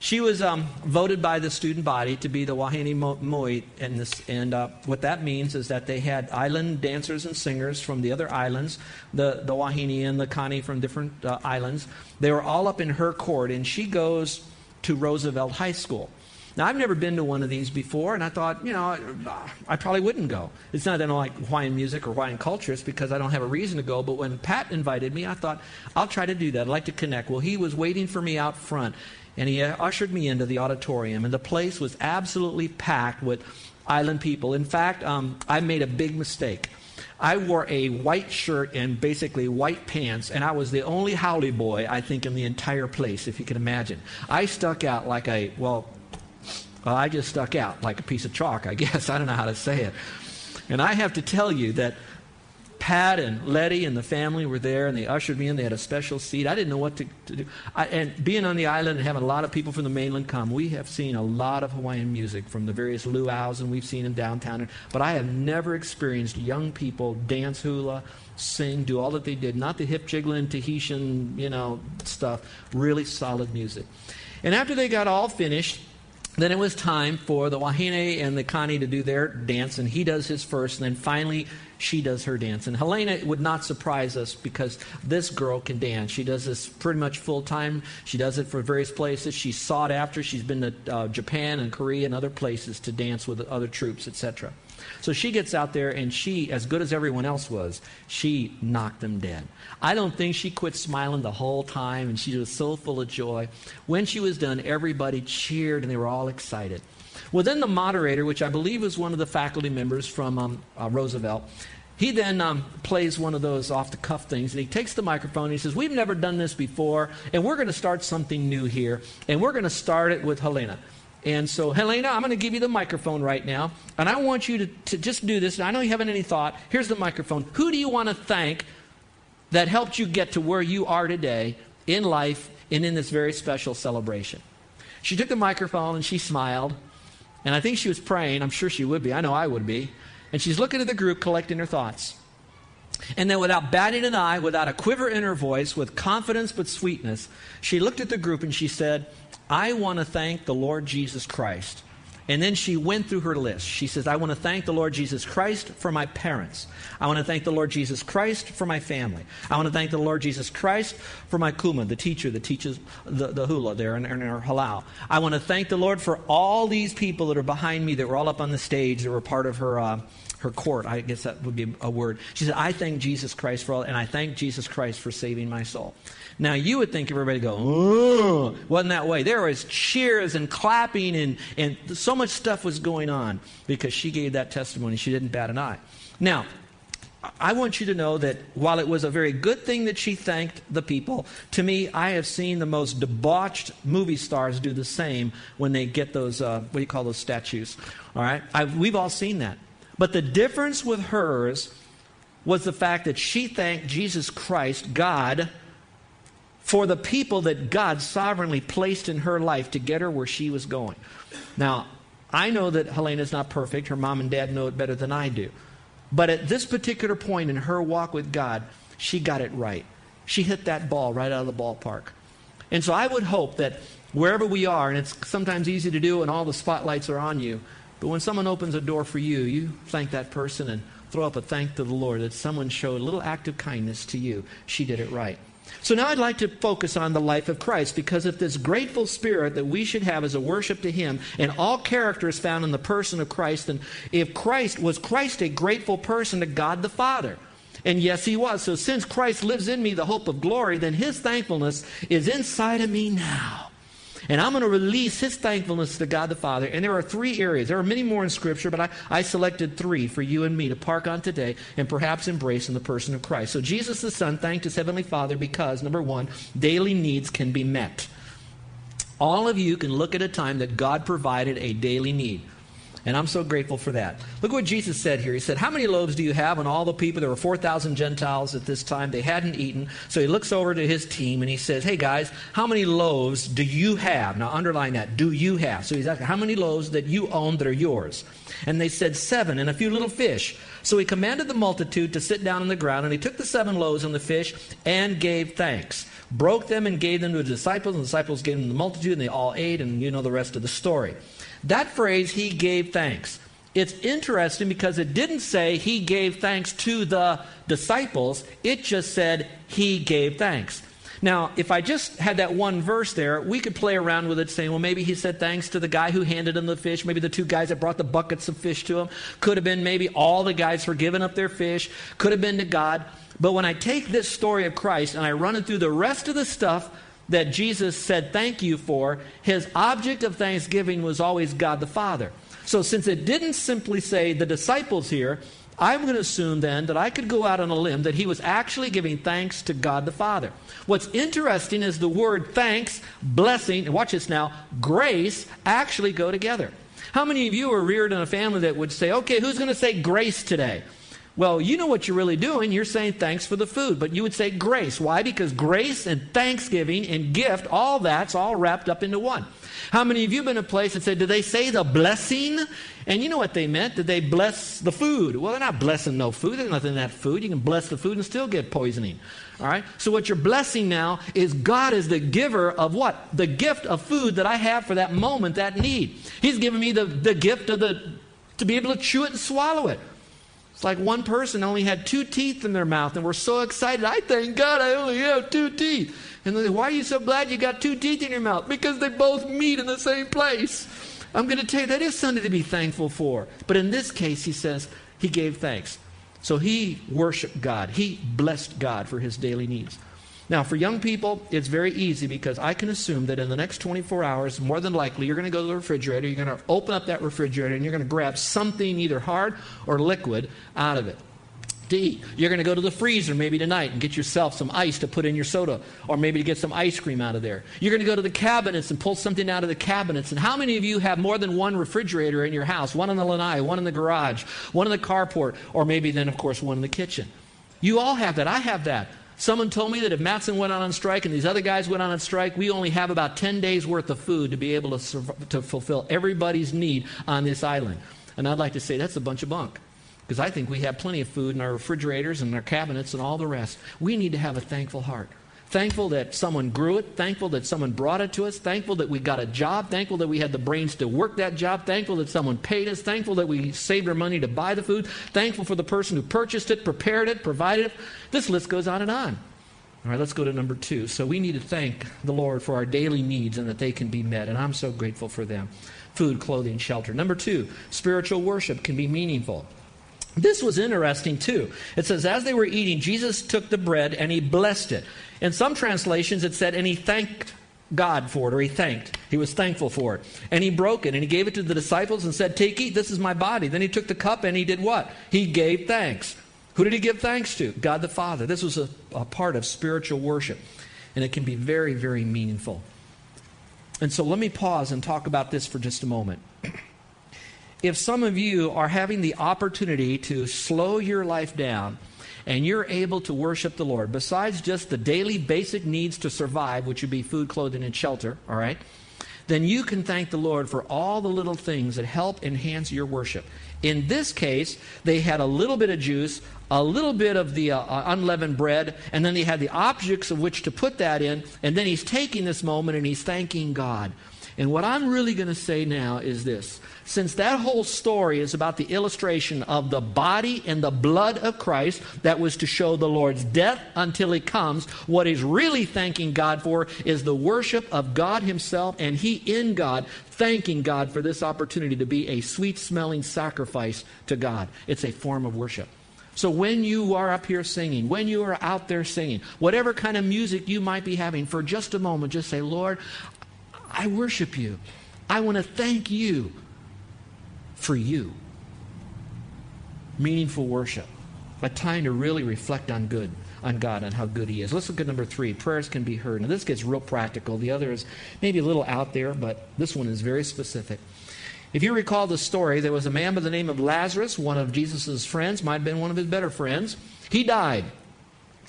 She was voted by the student body to be the Wahine Mo'i, and what that means is that they had island dancers and singers from the other islands, the Wahine and the Kani from different islands. They were all up in her court, and she goes to Roosevelt High School. Now, I've never been to one of these before, and I thought, I probably wouldn't go. It's not that I don't like Hawaiian music or Hawaiian culture. It's because I don't have a reason to go. But when Pat invited me, I thought, I'll try to do that. I'd like to connect. Well, he was waiting for me out front, and he ushered me into the auditorium, and the place was absolutely packed with island people. In fact, I made a big mistake. I wore a white shirt and basically white pants, and I was the only howly boy, I think, in the entire place, if you can imagine. I stuck out like I just stuck out like a piece of chalk, I guess. I don't know how to say it. And I have to tell you that Pat and Letty and the family were there, and they ushered me in. They had a special seat. I didn't know what to do. And being on the island and having a lot of people from the mainland come, we have seen a lot of Hawaiian music from the various luau's, and we've seen them downtown. But I have never experienced young people dance hula, sing, do all that they did. Not the hip-jiggling, Tahitian, stuff. Really solid music. And after they got all finished, then it was time for the Wahine and the Kani to do their dance, and he does his first, and then finally she does her dance. And Helena would not surprise us because this girl can dance. She does this pretty much full-time. She does it for various places. She's sought after. She's been to Japan and Korea and other places to dance with other troops, etc. So she gets out there, and she, as good as everyone else was, she knocked them dead. I don't think she quit smiling the whole time, and she was so full of joy. When she was done, everybody cheered, and they were all excited. Well, then the moderator, which I believe was one of the faculty members from Roosevelt, he then plays one of those off-the-cuff things, and he takes the microphone, and he says, "We've never done this before, and we're going to start something new here, and we're going to start it with Helena. And so, Helena, I'm going to give you the microphone right now, and I want you to just do this. And I know you haven't any thought. Here's the microphone. Who do you want to thank that helped you get to where you are today in life and in this very special celebration?" She took the microphone, and she smiled, and I think she was praying. I'm sure she would be. I know I would be. And she's looking at the group, collecting her thoughts. And then without batting an eye, without a quiver in her voice, with confidence but sweetness, she looked at the group, and she said, "I want to thank the Lord Jesus Christ." And then she went through her list. She says, "I want to thank the Lord Jesus Christ for my parents. I want to thank the Lord Jesus Christ for my family. I want to thank the Lord Jesus Christ for my kuma, the teacher that teaches the hula there in her halau. I want to thank the Lord for all these people that are behind me that were all up on the stage that were part of her court." I guess that would be a word. She said, "I thank Jesus Christ for all, and I thank Jesus Christ for saving my soul." Now, you would think everybody go, "Ooh," wasn't that way. There was cheers and clapping, and so much stuff was going on because she gave that testimony. She didn't bat an eye. Now, I want you to know that while it was a very good thing that she thanked the people, to me, I have seen the most debauched movie stars do the same when they get those, statues. All right? We've all seen that. But the difference with hers was the fact that she thanked Jesus Christ, God, for the people that God sovereignly placed in her life to get her where she was going. Now, I know that Helena's not perfect. Her mom and dad know it better than I do. But at this particular point in her walk with God, she got it right. She hit that ball right out of the ballpark. And so I would hope that wherever we are, and it's sometimes easy to do and all the spotlights are on you, but when someone opens a door for you, you thank that person and throw up a thank to the Lord that someone showed a little act of kindness to you. She did it right. So now I'd like to focus on the life of Christ, because if this grateful spirit that we should have as a worship to Him, and all character is found in the person of Christ, then if Christ was a grateful person to God the Father, and yes, He was. So since Christ lives in me, the hope of glory, then His thankfulness is inside of me now. And I'm going to release His thankfulness to God the Father. And there are three areas. There are many more in Scripture, but I selected three for you and me to park on today and perhaps embrace in the person of Christ. So Jesus the Son thanked His Heavenly Father because, number one, daily needs can be met. All of you can look at a time that God provided a daily need. And I'm so grateful for that. Look what Jesus said here. He said, how many loaves do you have? And all the people, there were 4,000 Gentiles at this time. They hadn't eaten. So he looks over to his team and he says, hey guys, how many loaves do you have? Now underline that, do you have? So he's asking, how many loaves that you own that are yours? And they said, 7 and a few little fish. So he commanded the multitude to sit down on the ground, and he took the 7 loaves and the fish and gave thanks, broke them and gave them to the disciples, and the disciples gave them to the multitude, and they all ate, and you know the rest of the story. That phrase, he gave thanks. It's interesting because it didn't say he gave thanks to the disciples. It just said he gave thanks. Now, if I just had that one verse there, we could play around with it saying, well, maybe he said thanks to the guy who handed him the fish. Maybe the 2 guys that brought the buckets of fish to him. Could have been maybe all the guys for giving up their fish. Could have been to God. But when I take this story of Christ and I run it through the rest of the stuff that Jesus said thank you for, his object of thanksgiving was always God the Father. So since it didn't simply say the disciples here, I'm going to assume then that I could go out on a limb that he was actually giving thanks to God the Father. What's interesting is the word thanks, blessing, and watch this now, grace actually go together. How many of you were reared in a family that would say, okay, who's going to say grace today? Well, you know what you're really doing. You're saying thanks for the food, but you would say grace. Why? Because grace and thanksgiving and gift, all that's all wrapped up into one. How many of you have been in a place that said, did they say the blessing? And you know what they meant. Did they bless the food? Well, they're not blessing no food. There's nothing in that food. You can bless the food and still get poisoning. All right? So what you're blessing now is God is the giver of what? The gift of food that I have for that moment, that need. He's giving me the gift of to be able to chew it and swallow it. It's like one person only had 2 teeth in their mouth and were so excited. I thank God I only have 2 teeth. And they, why are you so glad you got 2 teeth in your mouth? Because they both meet in the same place. I'm going to tell you, that is something to be thankful for. But in this case, he says, he gave thanks. So he worshiped God. He blessed God for his daily needs. Now, for young people, it's very easy because I can assume that in the next 24 hours, more than likely, you're going to go to the refrigerator, you're going to open up that refrigerator, and you're going to grab something either hard or liquid out of it to eat. You're going to go to the freezer maybe tonight and get yourself some ice to put in your soda, or maybe to get some ice cream out of there. You're going to go to the cabinets and pull something out of the cabinets. And how many of you have more than one refrigerator in your house? One in the lanai, one in the garage, one in the carport, or maybe then, of course, one in the kitchen. You all have that. I have that. Someone told me that if Matson went on strike and these other guys went on strike, we only have about 10 days' worth of food to be able to fulfill everybody's need on this island. And I'd like to say that's a bunch of bunk, because I think we have plenty of food in our refrigerators and our cabinets and all the rest. We need to have a thankful heart. Thankful that someone grew it. Thankful that someone brought it to us. Thankful that we got a job. Thankful that we had the brains to work that job. Thankful that someone paid us. Thankful that we saved our money to buy the food. Thankful for the person who purchased it, prepared it, provided it. This list goes on and on. All right, let's go to number 2. So we need to thank the Lord for our daily needs and that they can be met. And I'm so grateful for them. Food, clothing, shelter. Number 2, spiritual worship can be meaningful. This was interesting too. It says, as they were eating, Jesus took the bread and he blessed it. In some translations it said, and he thanked God for it, or he was thankful for it. And he broke it and he gave it to the disciples and said, take, eat, this is my body. Then he took the cup and he did what? He gave thanks. Who did he give thanks to? God the Father. This was a part of spiritual worship. And it can be very, very meaningful. And so let me pause and talk about this for just a moment. If some of you are having the opportunity to slow your life down and you're able to worship the Lord, besides just the daily basic needs to survive, which would be food, clothing, and shelter, all right, then you can thank the Lord for all the little things that help enhance your worship. In this case, they had a little bit of juice, a little bit of the unleavened bread, and then they had the objects of which to put that in, and then he's taking this moment and he's thanking God. And what I'm really going to say now is this. Since that whole story is about the illustration of the body and the blood of Christ that was to show the Lord's death until he comes, what he's really thanking God for is the worship of God himself, and he in God, thanking God for this opportunity to be a sweet-smelling sacrifice to God. It's a form of worship. So when you are up here singing, when you are out there singing, whatever kind of music you might be having, for just a moment, just say, Lord, I worship you. I want to thank you for you. Meaningful worship. A time to really reflect on good. on God, on how good He is. Let's look at number 3. Prayers can be heard. Now this gets real practical. The other is maybe a little out there, but this one is very specific. If you recall the story, there was a man by the name of Lazarus, one of Jesus' friends, might have been one of his better friends. He died.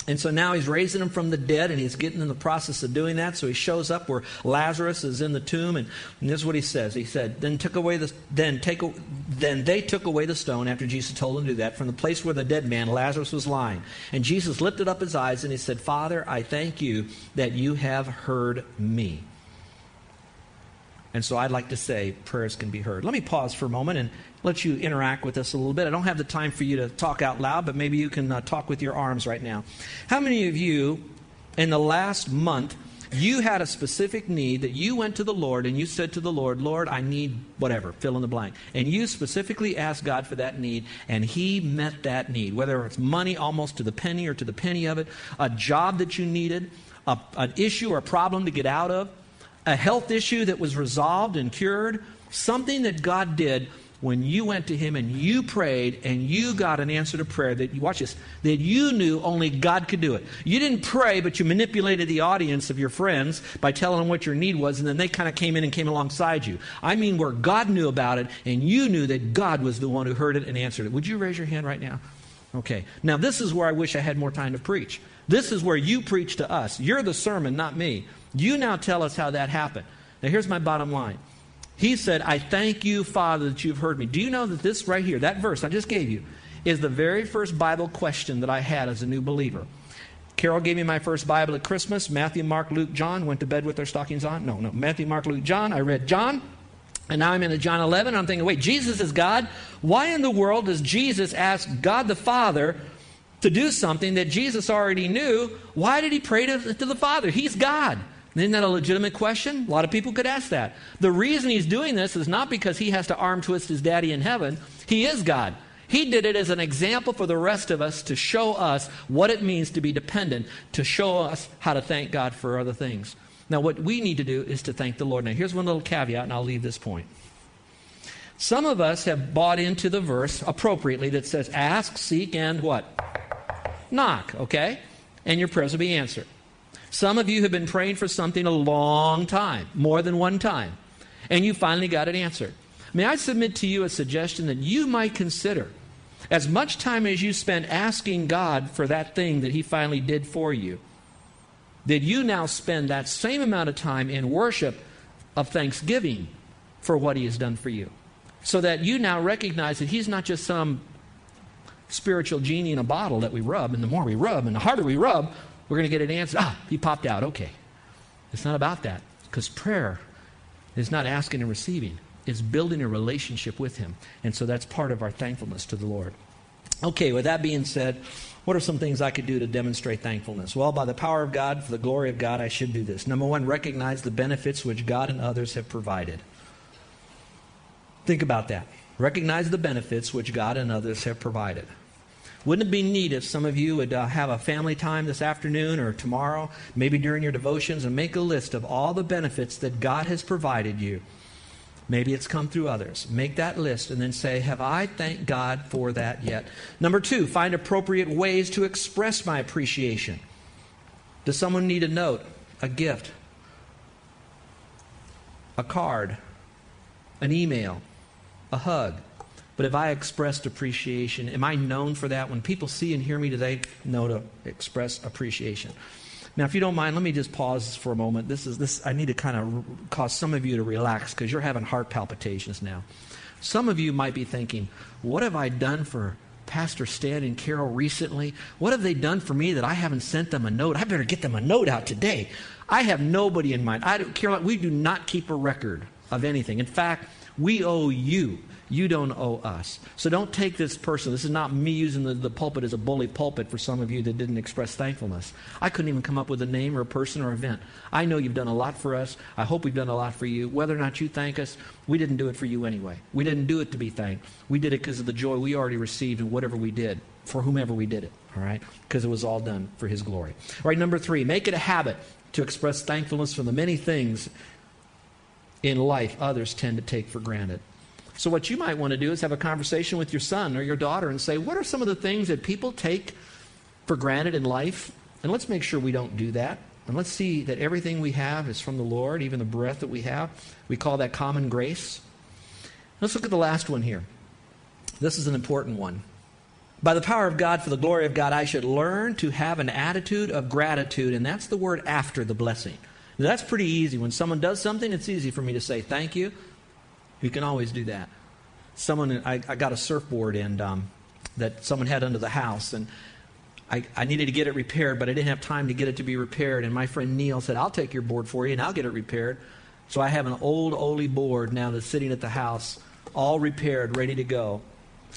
And so now he's raising him from the dead, and he's getting in the process of doing that. So he shows up where Lazarus is in the tomb, and this is what he says. He said, Then they took away the stone after Jesus told them to do that from the place where the dead man Lazarus was lying. And Jesus lifted up his eyes and he said, Father, I thank you that you have heard me. And so I'd like to say prayers can be heard. Let me pause for a moment and let you interact with us a little bit. I don't have the time for you to talk out loud, but maybe you can talk with your arms right now. How many of you, in the last month, you had a specific need that you went to the Lord and you said to the Lord, Lord, I need whatever, fill in the blank. And you specifically asked God for that need, and He met that need, whether it's money almost to the penny or to the penny of it, a job that you needed, an issue or a problem to get out of, a health issue that was resolved and cured, something that God did when you went to Him and you prayed and you got an answer to prayer that, watch this, that you knew only God could do it. You didn't pray, but you manipulated the audience of your friends by telling them what your need was, and then they kind of came in and came alongside you. I mean where God knew about it and you knew that God was the one who heard it and answered it. Would you raise your hand right now? Okay. Now this is where I wish I had more time to preach. This is where you preach to us. You're the sermon, not me. You now tell us how that happened. Now here's my bottom line. He said, I thank you, Father, that you've heard me. Do you know that this right here, that verse I just gave you, is the very first Bible question that I had as a new believer. Carol gave me my first Bible at Christmas, Matthew, Mark, Luke, John, went to bed with their stockings on. No, Matthew, Mark, Luke, John. I read John, and now I'm in John 11, and I'm thinking, wait, Jesus is God? Why in the world does Jesus ask God the Father to do something that Jesus already knew? Why did He pray to the Father? He's God. Isn't that a legitimate question? A lot of people could ask that. The reason He's doing this is not because He has to arm twist His daddy in heaven. He is God. He did it as an example for the rest of us to show us what it means to be dependent, to show us how to thank God for other things. Now, what we need to do is to thank the Lord. Now, here's one little caveat, and I'll leave this point. Some of us have bought into the verse appropriately that says, ask, seek, and what? Knock, okay? And your prayers will be answered. Some of you have been praying for something a long time, more than one time, and you finally got it answered. May I submit to you a suggestion that you might consider? As much time as you spent asking God for that thing that He finally did for you, did you now spend that same amount of time in worship of thanksgiving for what He has done for you? So that you now recognize that He's not just some spiritual genie in a bottle that we rub, and the more we rub and the harder we rub, we're going to get an answer. Ah, He popped out. Okay. It's not about that. Because prayer is not asking and receiving. It's building a relationship with Him. And so that's part of our thankfulness to the Lord. Okay, with that being said, what are some things I could do to demonstrate thankfulness? Well, by the power of God, for the glory of God, I should do this. Number one, recognize the benefits which God and others have provided. Think about that. Recognize the benefits which God and others have provided. Wouldn't it be neat if some of you would have a family time this afternoon or tomorrow, maybe during your devotions, and make a list of all the benefits that God has provided you. Maybe it's come through others. Make that list and then say, have I thanked God for that yet? Number two, find appropriate ways to express my appreciation. Does someone need a note, a gift, a card, an email, a hug? But if I expressed appreciation, am I known for that? When people see and hear me, do they know to express appreciation? Now, if you don't mind, let me just pause for a moment. I need to kind of cause some of you to relax because you're having heart palpitations now. Some of you might be thinking, what have I done for Pastor Stan and Carol recently? What have they done for me that I haven't sent them a note? I better get them a note out today. I have nobody in mind. Carol, we do not keep a record of anything. In fact, we owe you. You don't owe us. So don't take this personally. This is not me using the pulpit as a bully pulpit for some of you that didn't express thankfulness. I couldn't even come up with a name or a person or event. I know you've done a lot for us. I hope we've done a lot for you. Whether or not you thank us, we didn't do it for you anyway. We didn't do it to be thanked. We did it because of the joy we already received in whatever we did, for whomever we did it, all right? Because it was all done for His glory. All right, number three, make it a habit to express thankfulness for the many things in life others tend to take for granted. So what you might want to do is have a conversation with your son or your daughter and say, what are some of the things that people take for granted in life. And let's make sure we don't do that. And let's see that everything we have is from the Lord, even the breath that we have. We call that common grace. Let's look at the last one here. This is an important one. By the power of God, for the glory of God, I should learn to have an attitude of gratitude. And that's the word after the blessing. Now, that's pretty easy. When someone does something, it's easy for me to say thank you. You can always do that. Someone, I got a surfboard and that someone had under the house, and I needed to get it repaired, but I didn't have time to get it to be repaired. And my friend Neil said, I'll take your board for you, and I'll get it repaired. So I have an old, oldie board now that's sitting at the house, all repaired, ready to go.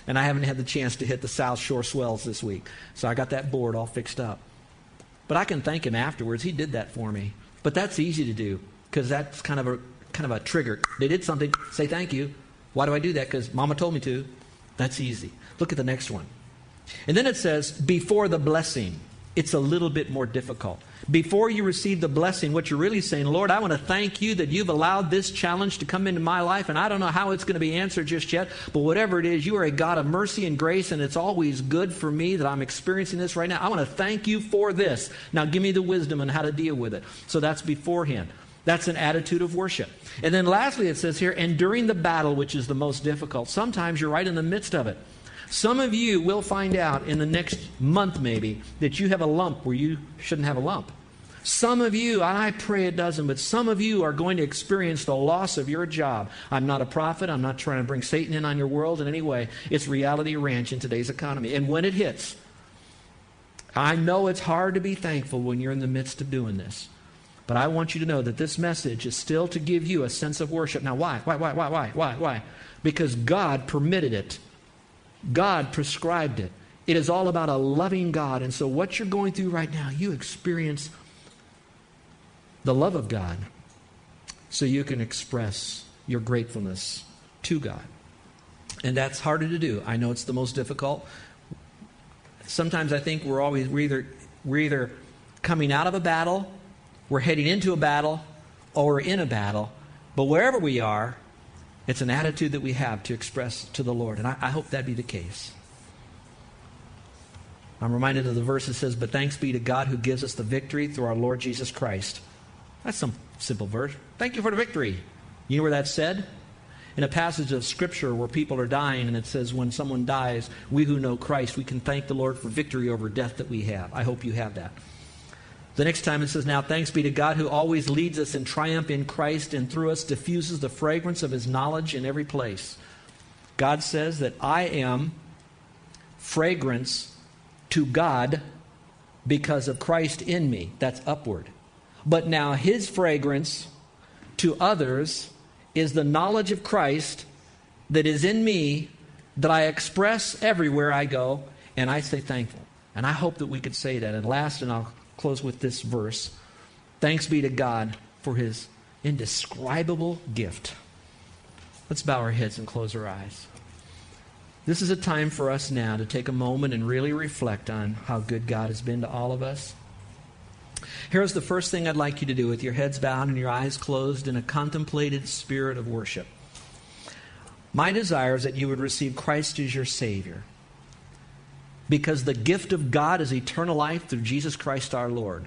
And I haven't had the chance to hit the South Shore swells this week. So I got that board all fixed up. But I can thank him afterwards. He did that for me. But that's easy to do, because that's kind of a trigger. They did something, say thank you. Why do I do that? Because Mama told me to. That's easy. Look at the next one. And then it says, before the blessing, it's a little bit more difficult. Before you receive the blessing, what you're really saying, Lord, I want to thank you that you've allowed this challenge to come into my life, and I don't know how it's going to be answered just yet, but whatever it is, you are a God of mercy and grace, and it's always good for me that I'm experiencing this right now. I want to thank you for this. Now give me the wisdom on how to deal with it. So that's beforehand. That's an attitude of worship. And then lastly, it says here, and during the battle, which is the most difficult, sometimes you're right in the midst of it. Some of you will find out in the next month maybe that you have a lump where you shouldn't have a lump. Some of you, and I pray it doesn't, but some of you are going to experience the loss of your job. I'm not a prophet. I'm not trying to bring Satan in on your world in any way. It's reality ranch in today's economy. And when it hits, I know it's hard to be thankful when you're in the midst of doing this. But I want you to know that this message is still to give you a sense of worship. Now, why? Because God permitted it. God prescribed it. It is all about a loving God. And so what you're going through right now, you experience the love of God so you can express your gratefulness to God. And that's harder to do. I know it's the most difficult. Sometimes I think we're either coming out of a battle, we're heading into a battle, or we're in a battle. But wherever we are, it's an attitude that we have to express to the Lord. And I hope that be the case. I'm reminded of the verse that says, but thanks be to God who gives us the victory through our Lord Jesus Christ. That's some simple verse. Thank you for the victory. You know where that's said? In a passage of Scripture where people are dying, and it says when someone dies, we who know Christ, we can thank the Lord for victory over death that we have. I hope you have that. The next time it says, now thanks be to God who always leads us in triumph in Christ and through us diffuses the fragrance of his knowledge in every place. God says that I am fragrance to God because of Christ in me. That's upward. But now his fragrance to others is the knowledge of Christ that is in me that I express everywhere I go, and I say thankful. And I hope that we could say that. And last, and I'll close with this verse. Thanks be to God for his indescribable gift. Let's bow our heads and close our eyes. This is a time for us now to take a moment and really reflect on how good God has been to all of us. Here's the first thing I'd like you to do with your heads bowed and your eyes closed in a contemplated spirit of worship. My desire is that you would receive Christ as your Savior, because the gift of God is eternal life through Jesus Christ our Lord.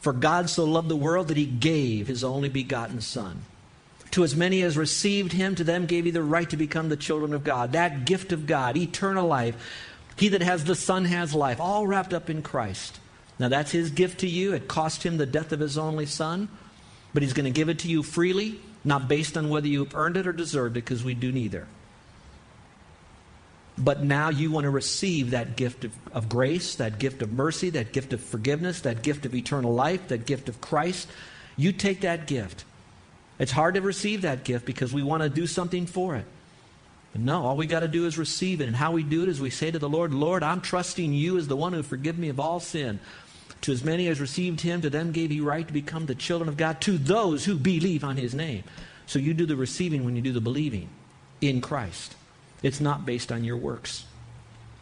For God so loved the world that he gave his only begotten Son. To as many as received him, to them gave he the right to become the children of God. That gift of God, eternal life. He that has the Son has life, all wrapped up in Christ. Now that's his gift to you. It cost him the death of his only Son. But he's going to give it to you freely, not based on whether you've earned it or deserved it, because we do neither. But now you want to receive that gift of grace, that gift of mercy, that gift of forgiveness, that gift of eternal life, that gift of Christ. You take that gift. It's hard to receive that gift because we want to do something for it. But no, all we got to do is receive it. And how we do it is we say to the Lord, Lord, I'm trusting you as the one who forgives me of all sin. To as many as received him, to them gave he right to become the children of God, to those who believe on his name. So you do the receiving when you do the believing in Christ. It's not based on your works.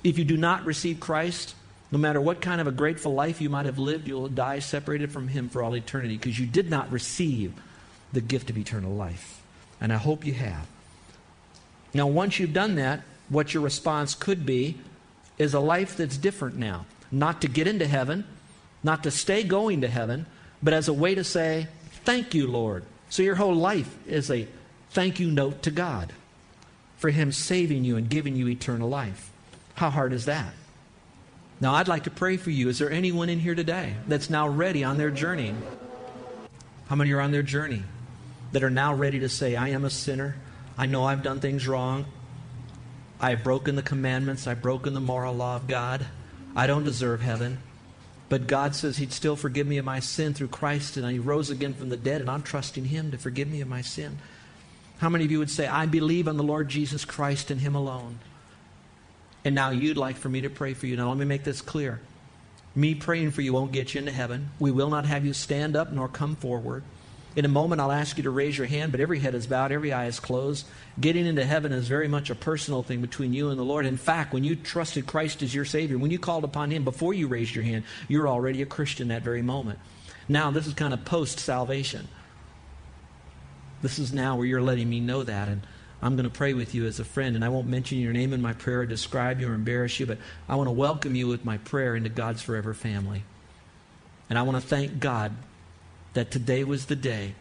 If you do not receive Christ, no matter what kind of a grateful life you might have lived, you'll die separated from him for all eternity because you did not receive the gift of eternal life. And I hope you have. Now, once you've done that, what your response could be is a life that's different now. Not to get into heaven, not to stay going to heaven, but as a way to say, thank you, Lord. So your whole life is a thank you note to God for Him saving you and giving you eternal life. How hard is that? Now, I'd like to pray for you. Is there anyone in here today that's now ready on their journey? How many are on their journey that are now ready to say, I am a sinner. I know I've done things wrong. I have broken the commandments. I've broken the moral law of God. I don't deserve heaven. But God says He'd still forgive me of my sin through Christ, and He rose again from the dead, and I'm trusting Him to forgive me of my sin. How many of you would say, I believe on the Lord Jesus Christ and Him alone? And now you'd like for me to pray for you. Now let me make this clear. Me praying for you won't get you into heaven. We will not have you stand up nor come forward. In a moment, I'll ask you to raise your hand, but every head is bowed, every eye is closed. Getting into heaven is very much a personal thing between you and the Lord. In fact, when you trusted Christ as your Savior, when you called upon Him before you raised your hand, you're already a Christian that very moment. Now, this is kind of post-salvation. This is now where you're letting me know that, and I'm going to pray with you as a friend, and I won't mention your name in my prayer or describe you or embarrass you, but I want to welcome you with my prayer into God's forever family. And I want to thank God that today was the day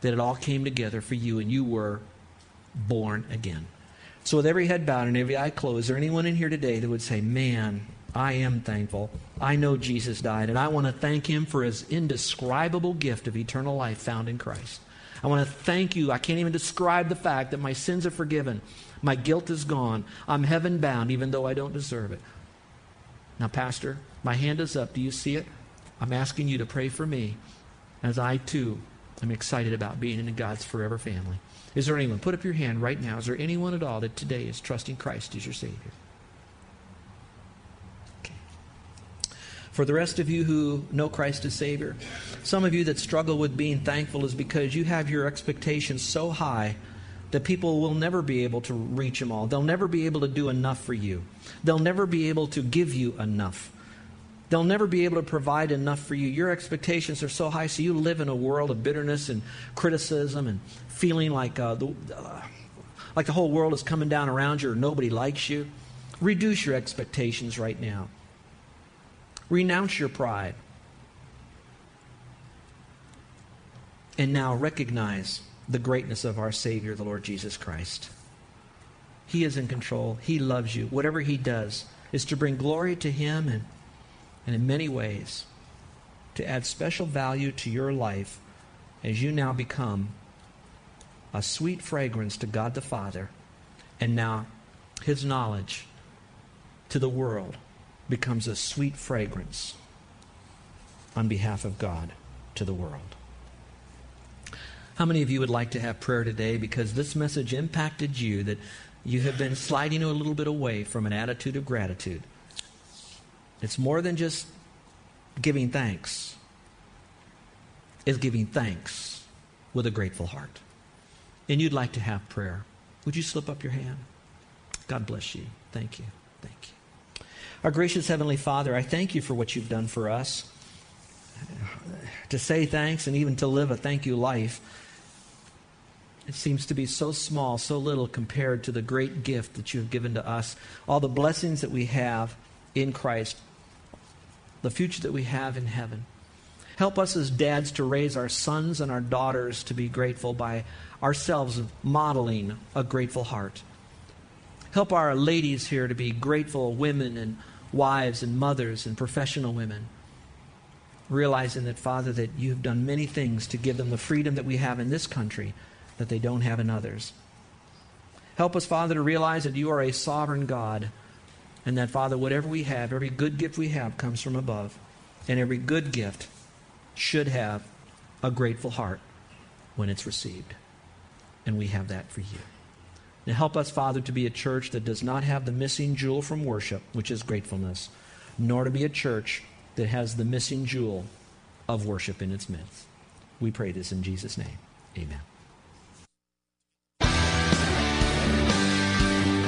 that it all came together for you and you were born again. So with every head bowed and every eye closed, is there anyone in here today that would say, man, I am thankful. I know Jesus died, and I want to thank Him for His indescribable gift of eternal life found in Christ. I want to thank you. I can't even describe the fact that my sins are forgiven. My guilt is gone. I'm heaven bound even though I don't deserve it. Now, Pastor, my hand is up. Do you see it? I'm asking you to pray for me, as I, too, am excited about being in God's forever family. Is there anyone? Put up your hand right now. Is there anyone at all that today is trusting Christ as your Savior? Okay. For the rest of you who know Christ as Savior, some of you that struggle with being thankful is because you have your expectations so high that people will never be able to reach them all. They'll never be able to do enough for you. They'll never be able to give you enough. They'll never be able to provide enough for you. Your expectations are so high, so you live in a world of bitterness and criticism and feeling like the whole world is coming down around you or nobody likes you. Reduce your expectations right now. Renounce your pride. And now recognize the greatness of our Savior, the Lord Jesus Christ. He is in control. He loves you. Whatever He does is to bring glory to Him and in many ways to add special value to your life as you now become a sweet fragrance to God the Father, and now His knowledge to the world becomes a sweet fragrance on behalf of God to the world. How many of you would like to have prayer today because this message impacted you, that you have been sliding a little bit away from an attitude of gratitude? It's more than just giving thanks. It's giving thanks with a grateful heart. And you'd like to have prayer. Would you slip up your hand? God bless you. Thank you. Thank you. Our gracious Heavenly Father, I thank you for what you've done for us. To say thanks and even to live a thank you life, it seems to be so small, so little compared to the great gift that you've given to us. All the blessings that we have in Christ, the future that we have in heaven. Help us as dads to raise our sons and our daughters to be grateful by ourselves modeling a grateful heart. Help our ladies here to be grateful women and wives and mothers and professional women, realizing that, Father, that you've done many things to give them the freedom that we have in this country that they don't have in others. Help us, Father, to realize that you are a sovereign God, and that, Father, whatever we have, every good gift we have comes from above. And every good gift should have a grateful heart when it's received. And we have that for you. Now help us, Father, to be a church that does not have the missing jewel from worship, which is gratefulness, nor to be a church that has the missing jewel of worship in its midst. We pray this in Jesus' name. Amen.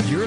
You're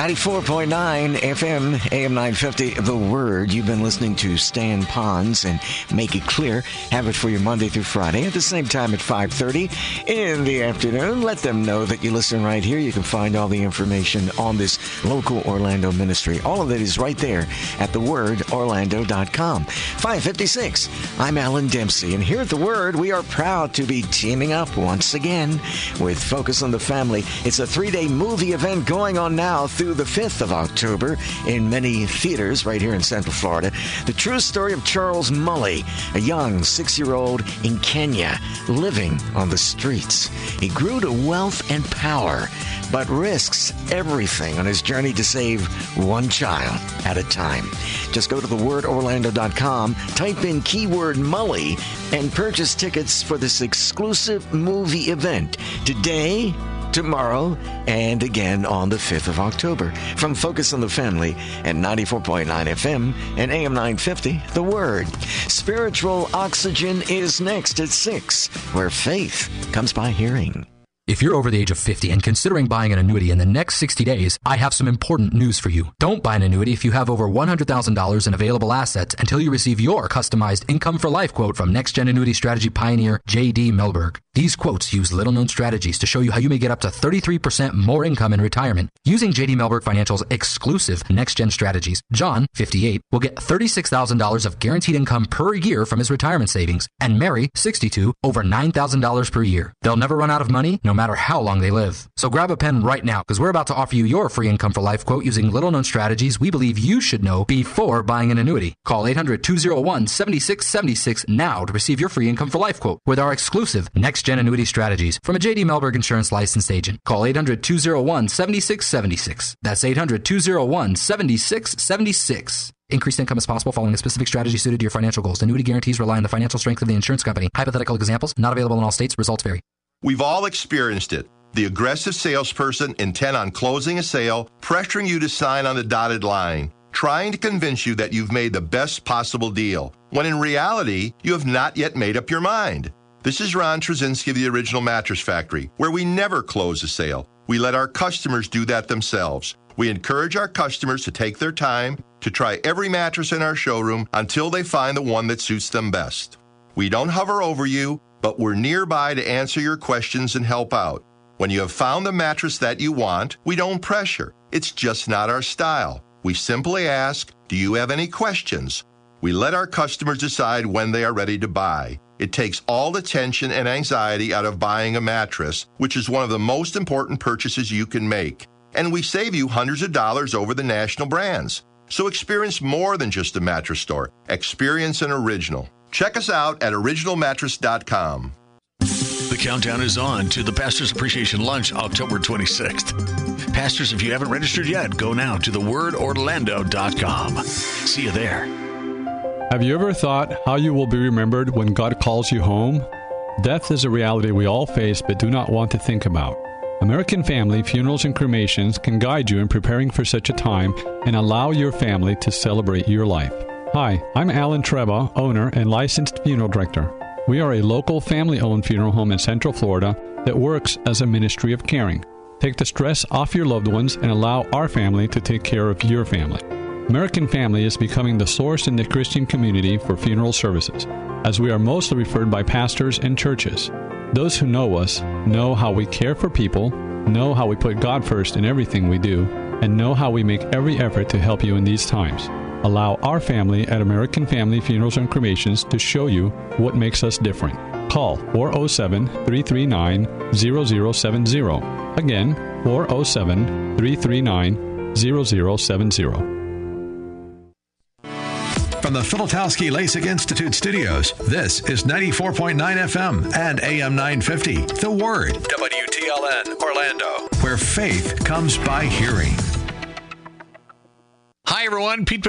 FM 950, The Word. You've been listening to Stan Ponds and Make It Clear. Have it for you Monday through Friday at the same time at 5:30 in the afternoon. Let them know that you listen right here. You can find all the information on this local Orlando ministry. All of it is right there at thewordorlando.com. 5:56, I'm Alan Dempsey. And here at The Word, we are proud to be teaming up once again with Focus on the Family. It's a 3-day movie event going on now through the 5th of October in many theaters right here in Central Florida. The true story of Charles Mulley, a young 6-year-old in Kenya living on the streets. He grew to wealth and power, but risks everything on his journey to save one child at a time. Just go to thewordorlando.com, type in keyword Mulley, and purchase tickets for this exclusive movie event today, tomorrow, and again on the 5th of October. From Focus on the Family at 94.9 FM and AM 950, The Word. Spiritual Oxygen is next at 6, where faith comes by hearing. If you're over the age of 50 and considering buying an annuity in the next 60 days, I have some important news for you. Don't buy an annuity if you have over $100,000 in available assets until you receive your customized Income for Life quote from Next Gen Annuity Strategy pioneer JD Melberg. These quotes use little-known strategies to show you how you may get up to 33% more income in retirement. Using JD Melberg Financial's exclusive Next Gen strategies, John, 58, will get $36,000 of guaranteed income per year from his retirement savings, and Mary, 62, over $9,000 per year. They'll never run out of money, no matter how long they live. So grab a pen right now, because we're about to offer you your free Income for Life quote using little-known strategies we believe you should know before buying an annuity. Call 800-201-7676 now to receive your free Income for Life quote with our exclusive Next Gen Annuity Strategies from a JD Melberg Insurance licensed agent. Call 800-201-7676. That's 800-201-7676. Increased income is possible following a specific strategy suited to your financial goals. Annuity guarantees rely on the financial strength of the insurance company. Hypothetical examples not available in all states. Results vary. We've all experienced it. The aggressive salesperson intent on closing a sale, pressuring you to sign on the dotted line, trying to convince you that you've made the best possible deal, when in reality, you have not yet made up your mind. This is Ron Trzynski of The Original Mattress Factory, where we never close a sale. We let our customers do that themselves. We encourage our customers to take their time to try every mattress in our showroom until they find the one that suits them best. We don't hover over you, but we're nearby to answer your questions and help out. When you have found the mattress that you want, we don't pressure. It's just not our style. We simply ask, do you have any questions? We let our customers decide when they are ready to buy. It takes all the tension and anxiety out of buying a mattress, which is one of the most important purchases you can make. And we save you hundreds of dollars over the national brands. So experience more than just a mattress store. Experience an original. Check us out at originalmattress.com. The countdown is on to the Pastor's Appreciation Lunch, October 26th. Pastors, if you haven't registered yet, go now to thewordorlando.com. See you there. Have you ever thought how you will be remembered when God calls you home? Death is a reality we all face but do not want to think about. American Family Funerals and Cremations can guide you in preparing for such a time and allow your family to celebrate your life. Hi, I'm Alan Treba, owner and licensed funeral director. We are a local family-owned funeral home in Central Florida that works as a ministry of caring. Take the stress off your loved ones and allow our family to take care of your family. American Family is becoming the source in the Christian community for funeral services, as we are mostly referred by pastors and churches. Those who know us know how we care for people, know how we put God first in everything we do, and know how we make every effort to help you in these times. Allow our family at American Family Funerals and Cremations to show you what makes us different. Call 407-339-0070. Again, 407-339-0070. 888-0070. From the Philotowski LASIK Institute studios, this is 94.9 FM and AM 950, The Word, WTLN, Orlando, where faith comes by hearing. Hi, everyone. Pete